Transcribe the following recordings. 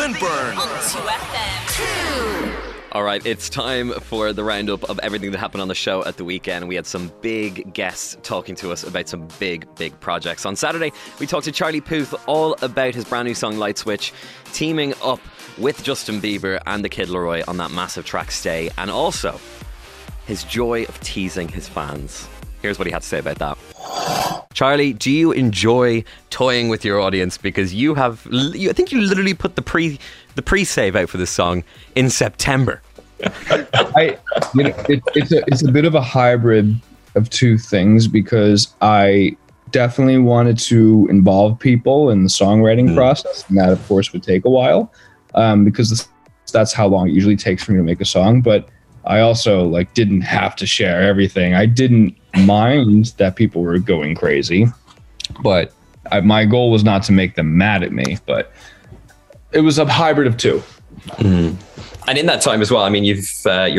Stephen Byrne. On 2FM. All right, it's time for the roundup of everything that happened on the show at the weekend. We had some big guests talking to us about some big, big projects. On Saturday, we talked to Charlie Puth all about his brand new song, Light Switch, teaming up with Justin Bieber and the Kid Laroi on that massive track, Stay, and also his joy of teasing his fans. Here's what he had to say about that. Charlie, do you enjoy toying with your audience? Because you have, I think you literally put the pre-save out for this song in September. It's a bit of a hybrid of two things, because I definitely wanted to involve people in the songwriting process, and that of course would take a while, because that's how long it usually takes for me to make a song. But I also didn't have to share everything. I didn't mind that people were going crazy, but my goal was not to make them mad at me. But it was a hybrid of two. And in that time as well, I mean, you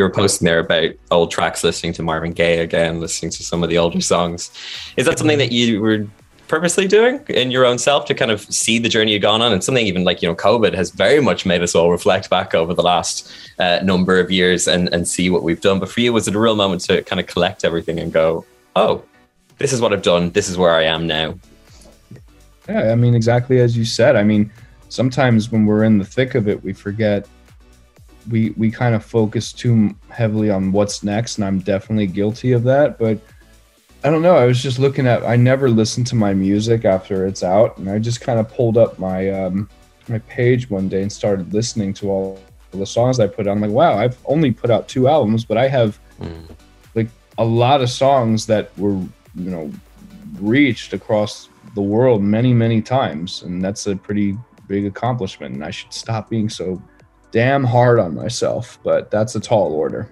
were posting there about old tracks, listening to Marvin Gaye again, listening to some of the older songs. Is that something that you were purposely doing in your own self to kind of see the journey you've gone on? And something even COVID has very much made us all reflect back over the last number of years and see what we've done. But for you, was it a real moment to kind of collect everything and go, oh, this is what I've done. This is where I am now. Yeah, I mean, exactly as you said. I mean, sometimes when we're in the thick of it, we forget. We kind of focus too heavily on what's next, and I'm definitely guilty of that. But I don't know. I was just looking at. I never listen to my music after it's out, and I just kind of pulled up my my page one day and started listening to all the songs I put out. I'm like, wow, I've only put out 2 albums, but I have a lot of songs that were reached across the world many times, and that's a pretty big accomplishment. And I should stop being so damn hard on myself. But that's a tall order.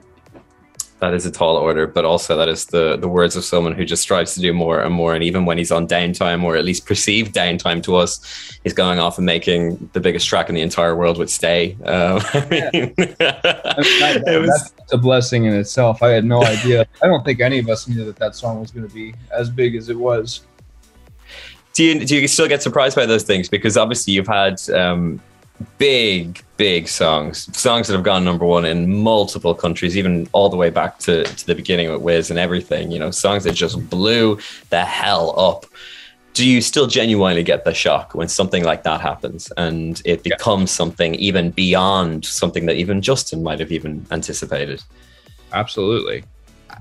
That is a tall order, but also that is the words of someone who just strives to do more and more. And even when he's on downtime, or at least perceived downtime to us, he's going off and making the biggest track in the entire world with Stay. That's a blessing in itself. I had no idea. I don't think any of us knew that song was going to be as big as it was. Do you still get surprised by those things? Because obviously you've had big songs that have gone number one in multiple countries, even all the way back to the beginning with Wiz and everything, songs that just blew the hell up. Do you still genuinely get the shock when something like that happens and it becomes something even beyond something that even Justin might have even anticipated? Absolutely.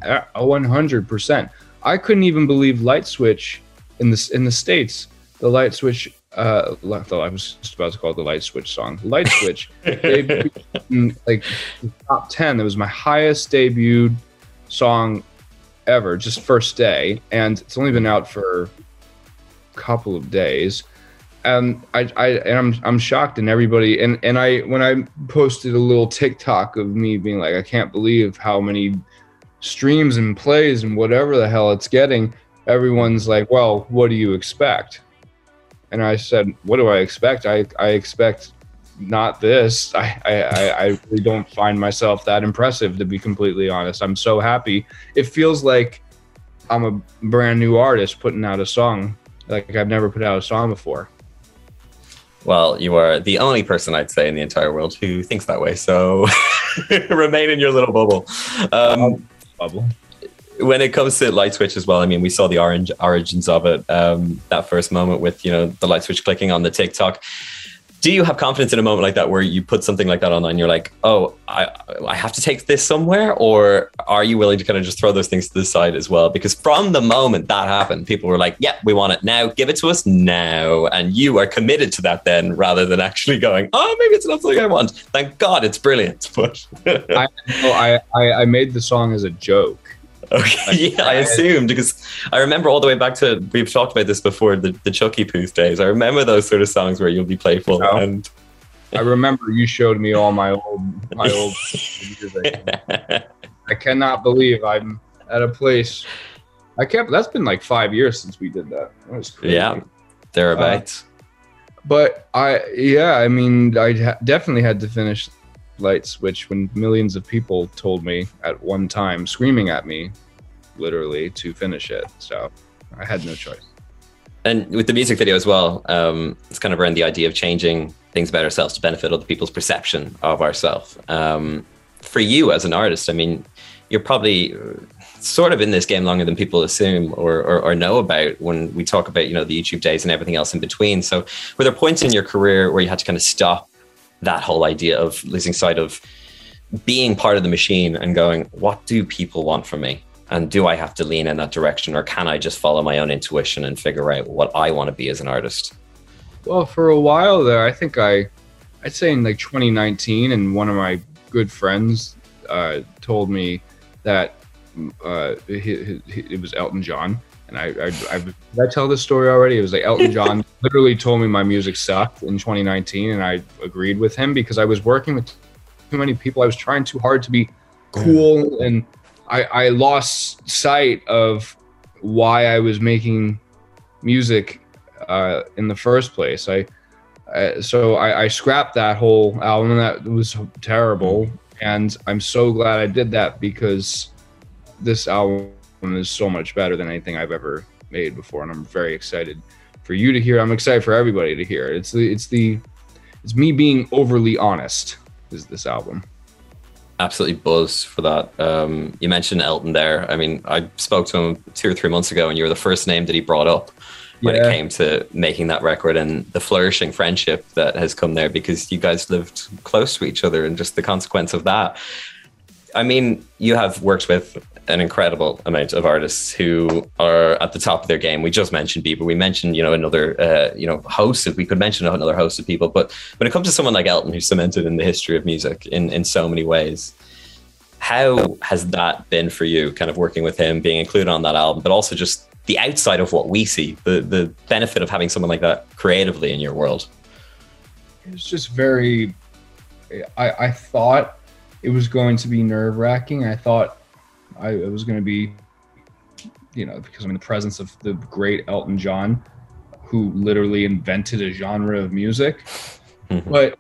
100%. I couldn't even believe Light Switch in the States. The Light Switch I was just about to call it the Light Switch song. Light Switch, debuted in, the top 10. That was my highest debuted song ever, just first day. And it's only been out for a couple of days. And I'm shocked, and everybody, and I, when I posted a little TikTok of me being I can't believe how many streams and plays and whatever the hell it's getting, everyone's like, well, what do you expect? And I said, what do I expect? I expect not this. I really don't find myself that impressive, to be completely honest. I'm so happy. It feels like I'm a brand new artist putting out a song. I've never put out a song before. Well, you are the only person I'd say in the entire world who thinks that way. So remain in your little bubble. Bubble. When it comes to Light Switch as well, I mean, we saw the origins of it, that first moment with, the Light Switch clicking on the TikTok. Do you have confidence in a moment like that where you put something like that online? You're like, oh, I have to take this somewhere? Or are you willing to kind of just throw those things to the side as well? Because from the moment that happened, people were like, yeah, we want it now. Give it to us now. And you are committed to that then, rather than actually going, oh, maybe it's not something I want. Thank God it's brilliant. But I made the song as a joke. Okay, yeah, I assumed, because I remember all the way back to, we've talked about this before, the Chucky Puth days. I remember those sort of songs where you'll be playful. And I remember you showed me all my old music. I cannot believe I'm at a place. That's been 5 years since we did that. That was crazy. Yeah, thereabouts. I definitely had to finish Light Switch when millions of people told me at one time, screaming at me literally, to finish it. So I had no choice. And with the music video as well, it's kind of around the idea of changing things about ourselves to benefit other people's perception of ourselves. For you as an artist, I mean, you're probably sort of in this game longer than people assume or know about when we talk about, you know, the YouTube days and everything else in between. So were there points in your career where you had to kind of stop that whole idea of losing sight of being part of the machine and going, what do people want from me? And do I have to lean in that direction, or can I just follow my own intuition and figure out what I want to be as an artist? Well, for a while there, I think I'd say in like 2019, and one of my good friends told me that it was Elton John. And did I tell this story already? It was like Elton John literally told me my music sucked in 2019, and I agreed with him because I was working with too many people. I was trying too hard to be cool, and I lost sight of why I was making music in the first place. So I scrapped that whole album, and that was terrible. And I'm so glad I did that, because this album is so much better than anything I've ever made before, and I'm very excited for you to hear. I'm excited for everybody to hear. It's me being overly honest is this album. Absolutely buzzed for that. You mentioned Elton there. I mean, I spoke to him 2 or 3 months ago, and you were the first name that he brought up when it came to making that record and the flourishing friendship that has come there, because you guys lived close to each other and just the consequence of that. I mean, you have worked with an incredible amount of artists who are at the top of their game. We just mentioned Bieber. We mentioned, you know, another, host, if we could mention another host of people. But when it comes to someone like Elton, who's cemented in the history of music in so many ways, how has that been for you, kind of working with him, being included on that album, but also just the outside of what we see, the benefit of having someone like that creatively in your world? It was just very, I thought it was going to be nerve-wracking. I thought it was going to be, you know, because I'm in the presence of the great Elton John, who literally invented a genre of music. Mm-hmm. But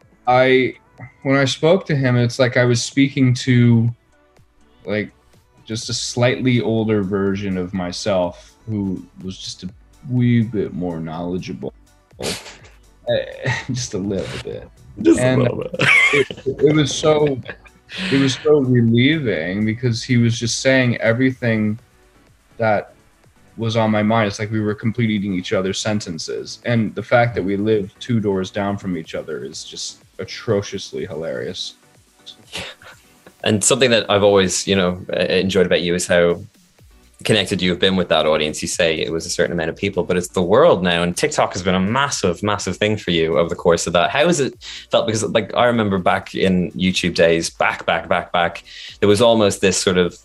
when I spoke to him, it's like I was speaking to like just a slightly older version of myself who was just a wee bit more knowledgeable. Just a little bit. It was so... It was so relieving, because he was just saying everything that was on my mind. It's like we were completing each other's sentences. And the fact that we live 2 doors down from each other is just atrociously hilarious. And something that I've always, you know, enjoyed about you is how connected you have been with that audience. You say it was a certain amount of people, but it's the world now, and TikTok has been a massive thing for you over the course of that. How has it felt? Because like I remember back in YouTube days, back, there was almost this sort of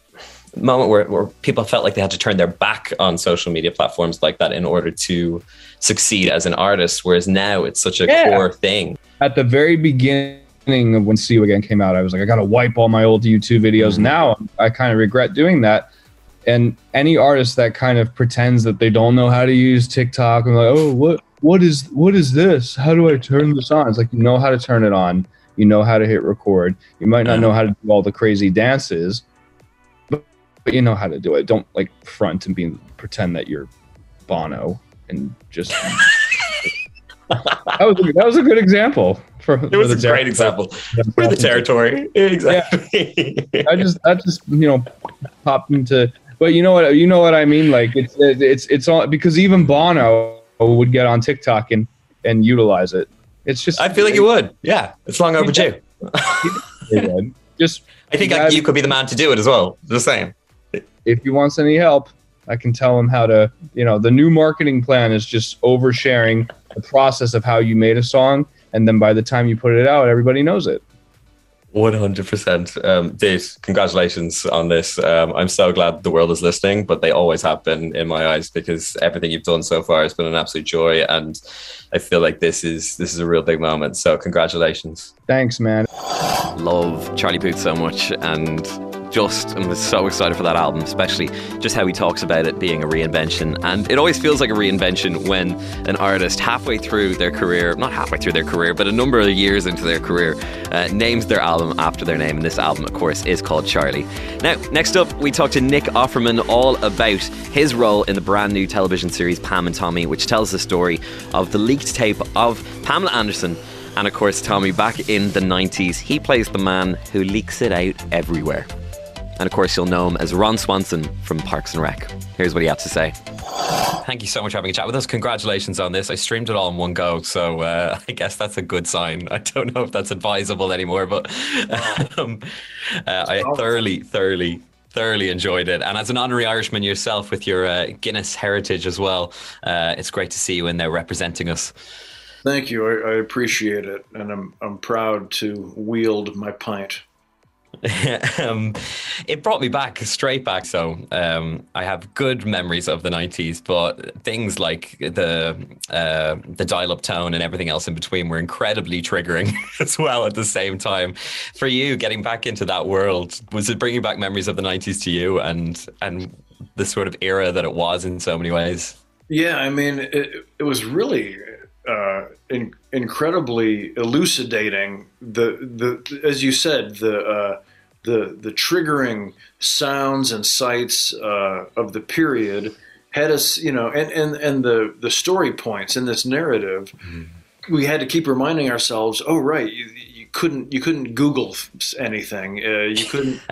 moment where people felt like they had to turn their back on social media platforms like that in order to succeed as an artist, whereas now it's such a core thing. At the very beginning of when See You Again came out, I was like, I gotta wipe all my old YouTube videos. Mm-hmm. Now I kind of regret doing that. And any artist that kind of pretends that they don't know how to use TikTok and like, oh, what is this? How do I turn this on? It's like, you know how to turn it on. You know how to hit record. You might not know how to do all the crazy dances, but you know how to do it. Don't like front and pretend that you're Bono and just. that was a good example. Great example for the territory. Exactly. Yeah. I just popped into. But you know what I mean? Like it's all because even Bono would get on TikTok and utilize it. It's just I feel like you would. Yeah, it's long overdue. You could be the man to do it as well. The same. If he wants any help, I can tell him how to. The new marketing plan is just oversharing the process of how you made a song, and then by the time you put it out, everybody knows it. 100%. Dude, congratulations on this. I'm so glad the world is listening, but they always have been in my eyes, because everything you've done so far has been an absolute joy, and I feel like this is a real big moment. So congratulations. Thanks, man. Love Charlie Puth so much, and just am so excited for that album, especially just how he talks about it being a reinvention. And it always feels like a reinvention when an artist halfway through their career, not halfway through their career, but a number of years into their career, names their album after their name. And this album, of course, is called Charlie. Now, next up, we talk to Nick Offerman all about his role in the brand new television series Pam and Tommy, which tells the story of the leaked tape of Pamela Anderson and, of course, Tommy back in the 90s. He plays the man who leaks it out everywhere. And, of course, you'll know him as Ron Swanson from Parks and Rec. Here's what he had to say. Thank you so much for having a chat with us. Congratulations on this. I streamed it all in one go, so I guess that's a good sign. I don't know if that's advisable anymore, but I thoroughly enjoyed it. And as an honorary Irishman yourself with your Guinness heritage as well, it's great to see you in there representing us. Thank you. I appreciate it, and I'm proud to wield my pint. It brought me back, straight back. So I have good memories of the 90s, but things like the dial-up tone and everything else in between were incredibly triggering as well at the same time. For you, getting back into that world, was it bringing back memories of the 90s to you and the sort of era that it was in so many ways? Yeah, I mean, it was really... incredibly elucidating. The as you said, the triggering sounds and sights of the period had us, you know, and the story points in this narrative. Mm-hmm. We had to keep reminding ourselves, oh right, you couldn't Google anything, you couldn't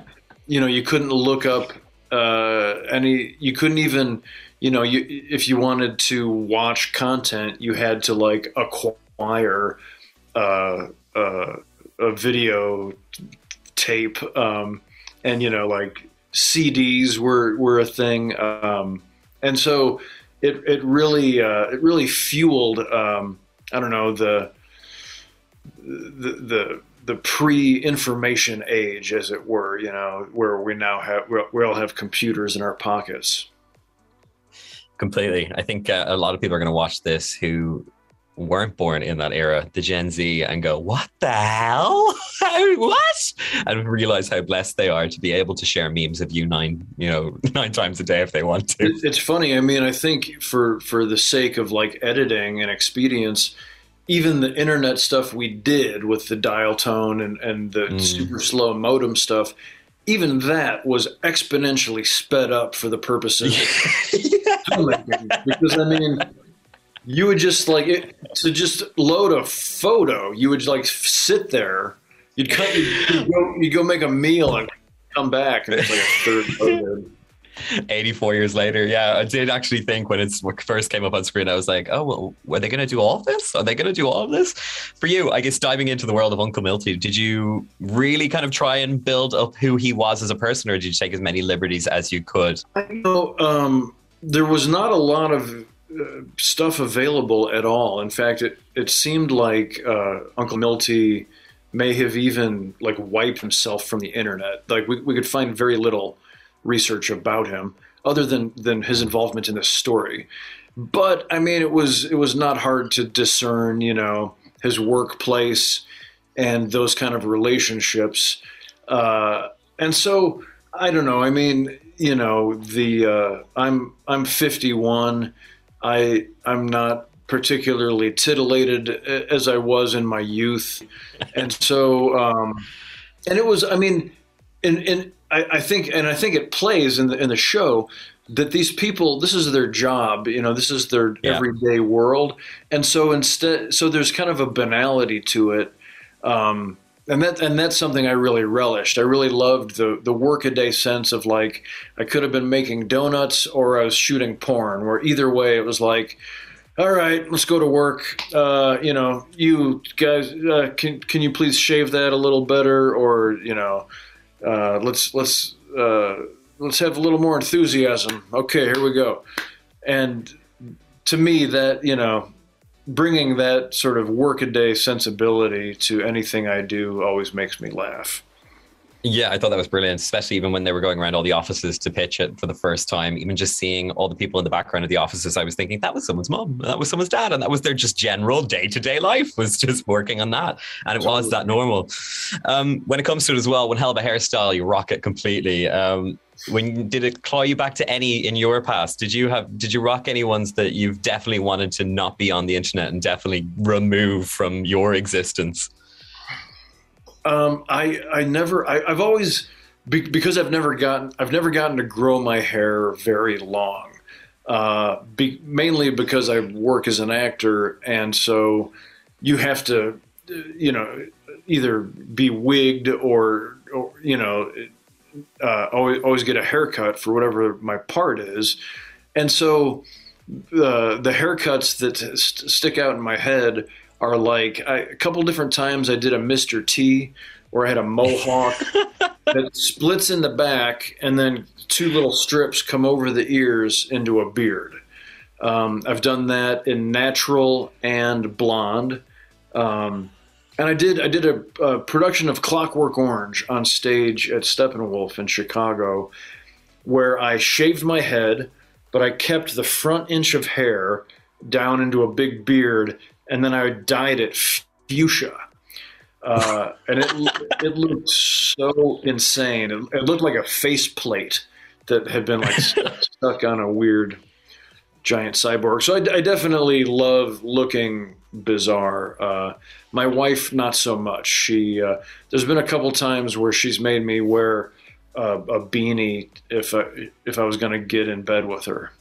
you couldn't look up any, you couldn't even. You know, if you wanted to watch content, you had to like acquire a video tape, and like CDs were a thing, and so it really fueled I don't know, the pre-information age, as it were, where we now have we all have computers in our pockets. Completely. I think a lot of people are going to watch this who weren't born in that era, the Gen Z, and go, what the hell? What? And realize how blessed they are to be able to share memes of you nine times a day if they want to. It's funny. I mean, I think for the sake of like editing and expedience, even the internet stuff we did with the dial tone and the super slow modem stuff, even that was exponentially sped up for the purposes of filmmaking. Because, I mean, you would just like it to just load a photo. You would like sit there. You'd go make a meal and come back, and it's like a third photo. 84 years later, yeah. I did actually think when it first came up on screen, I was like, oh, well, were they going to do all of this? Are they going to do all of this? For you, I guess, diving into the world of Uncle Miltie, did you really kind of try and build up who he was as a person, or did you take as many liberties as you could? There was not a lot of stuff available at all. In fact, it seemed like Uncle Miltie may have even like wiped himself from the internet. Like we could find very little research about him other than his involvement in this story. But I mean, it was not hard to discern, his workplace and those kind of relationships. And so I don't know. I mean, I'm 51. I'm not particularly titillated as I was in my youth. And so, and it was, I mean, I think it plays in the show that these people, this is their job, this is their everyday world, and so there's kind of a banality to it, and that's something I really relished. I really loved the workaday sense of like I could have been making donuts or I was shooting porn, where either way it was like, all right, let's go to work. You guys, can you please shave that a little better, or let's have a little more enthusiasm. Okay, here we go. And to me, that bringing that sort of workaday sensibility to anything I do always makes me laugh. Yeah, I thought that was brilliant, especially even when they were going around all the offices to pitch it for the first time, even just seeing all the people in the background of the offices, I was thinking that was someone's mom, that was someone's dad, and that was their just general day-to-day life, was just working on that. And it was that normal. When it comes to it as well, one hell of a hairstyle, you rock it completely. When did it claw you back to any in your past? Did you rock any ones that you've definitely wanted to not be on the internet and definitely remove from your existence? I've never gotten to grow my hair very long, mainly because I work as an actor. And so you have to, either be wigged or always get a haircut for whatever my part is. And so the haircuts that stick out in my head are like, a couple different times I did a Mr. T where I had a mohawk that splits in the back and then two little strips come over the ears into a beard. I've done that in natural and blonde. And I did a production of Clockwork Orange on stage at Steppenwolf in Chicago where I shaved my head, but I kept the front inch of hair down into a big beard, and then I dyed it fuchsia. And it looked so insane. It looked like a faceplate that had been like stuck on a weird giant cyborg. So I definitely love looking bizarre. My wife, not so much. She there's been a couple times where she's made me wear a beanie if I was going to get in bed with her.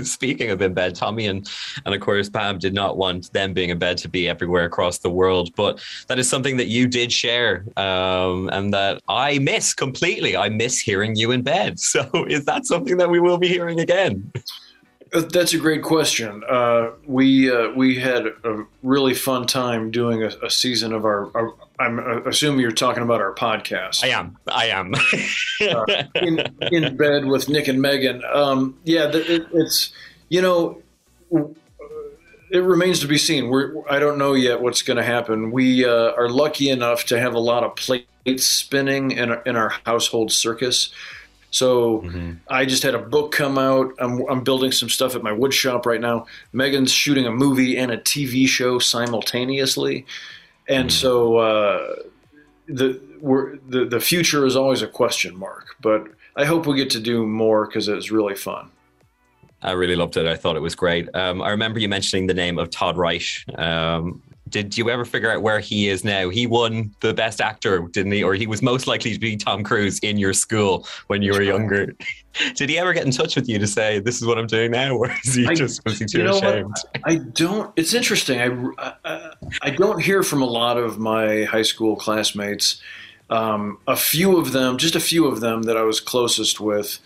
Speaking of in bed, Tommy and of course Pam did not want them being in bed to be everywhere across the world, but that is something that you did share, and that I miss completely. I miss hearing you in bed. So is that something that we will be hearing again? That's a great question. We had a really fun time doing a season of our I assume you're talking about our podcast. I am. in bed with Nick and Megan. It remains to be seen. I don't know yet what's going to happen. We are lucky enough to have a lot of plates spinning in our household circus. So mm-hmm. I just had a book come out. I'm building some stuff at my wood shop right now. Megan's shooting a movie and a TV show simultaneously. And so the future is always a question mark, but I hope we get to do more because it was really fun. I really loved it. I thought it was great. I remember you mentioning the name of Todd Reich. Did you ever figure out where he is now? He won the best actor, didn't he? Or he was most likely to be Tom Cruise in your school when you were younger. Did he ever get in touch with you to say, this is what I'm doing now? Or was he too ashamed? What? I don't. It's interesting. I don't hear from a lot of my high school classmates. Just a few of them that I was closest with.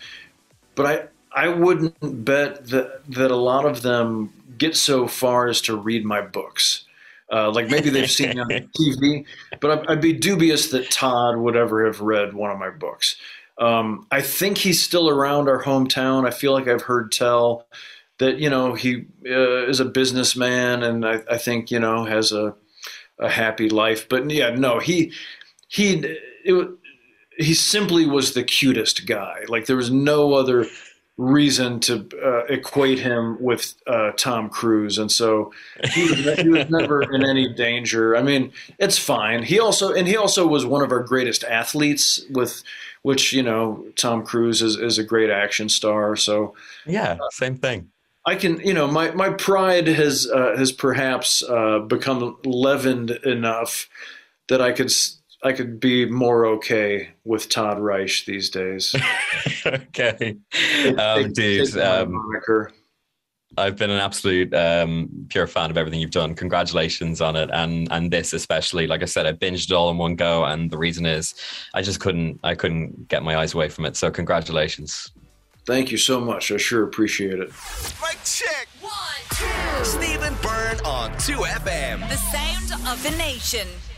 But I wouldn't bet that a lot of them get so far as to read my books. Like maybe they've seen me on TV, but I'd be dubious that Todd would ever have read one of my books. I think he's still around our hometown. I feel like I've heard tell that, he is a businessman and I think, has a happy life. But yeah, no, he simply was the cutest guy. Like there was no other reason to equate him with Tom Cruise, and so he was never in any danger. I mean, it's fine. He also was one of our greatest athletes, with which Tom Cruise is a great action star. So yeah, same thing. I can my pride has perhaps become leavened enough that I could be more okay with Todd Reich these days. Okay. Dude, I've been an absolute pure fan of everything you've done. Congratulations on it. And this especially, like I said, I binged it all in one go. And the reason is I just couldn't get my eyes away from it. So congratulations. Thank you so much. I sure appreciate it. Mike check. 1, 2. Stephen Byrne on 2FM. The sound of the nation.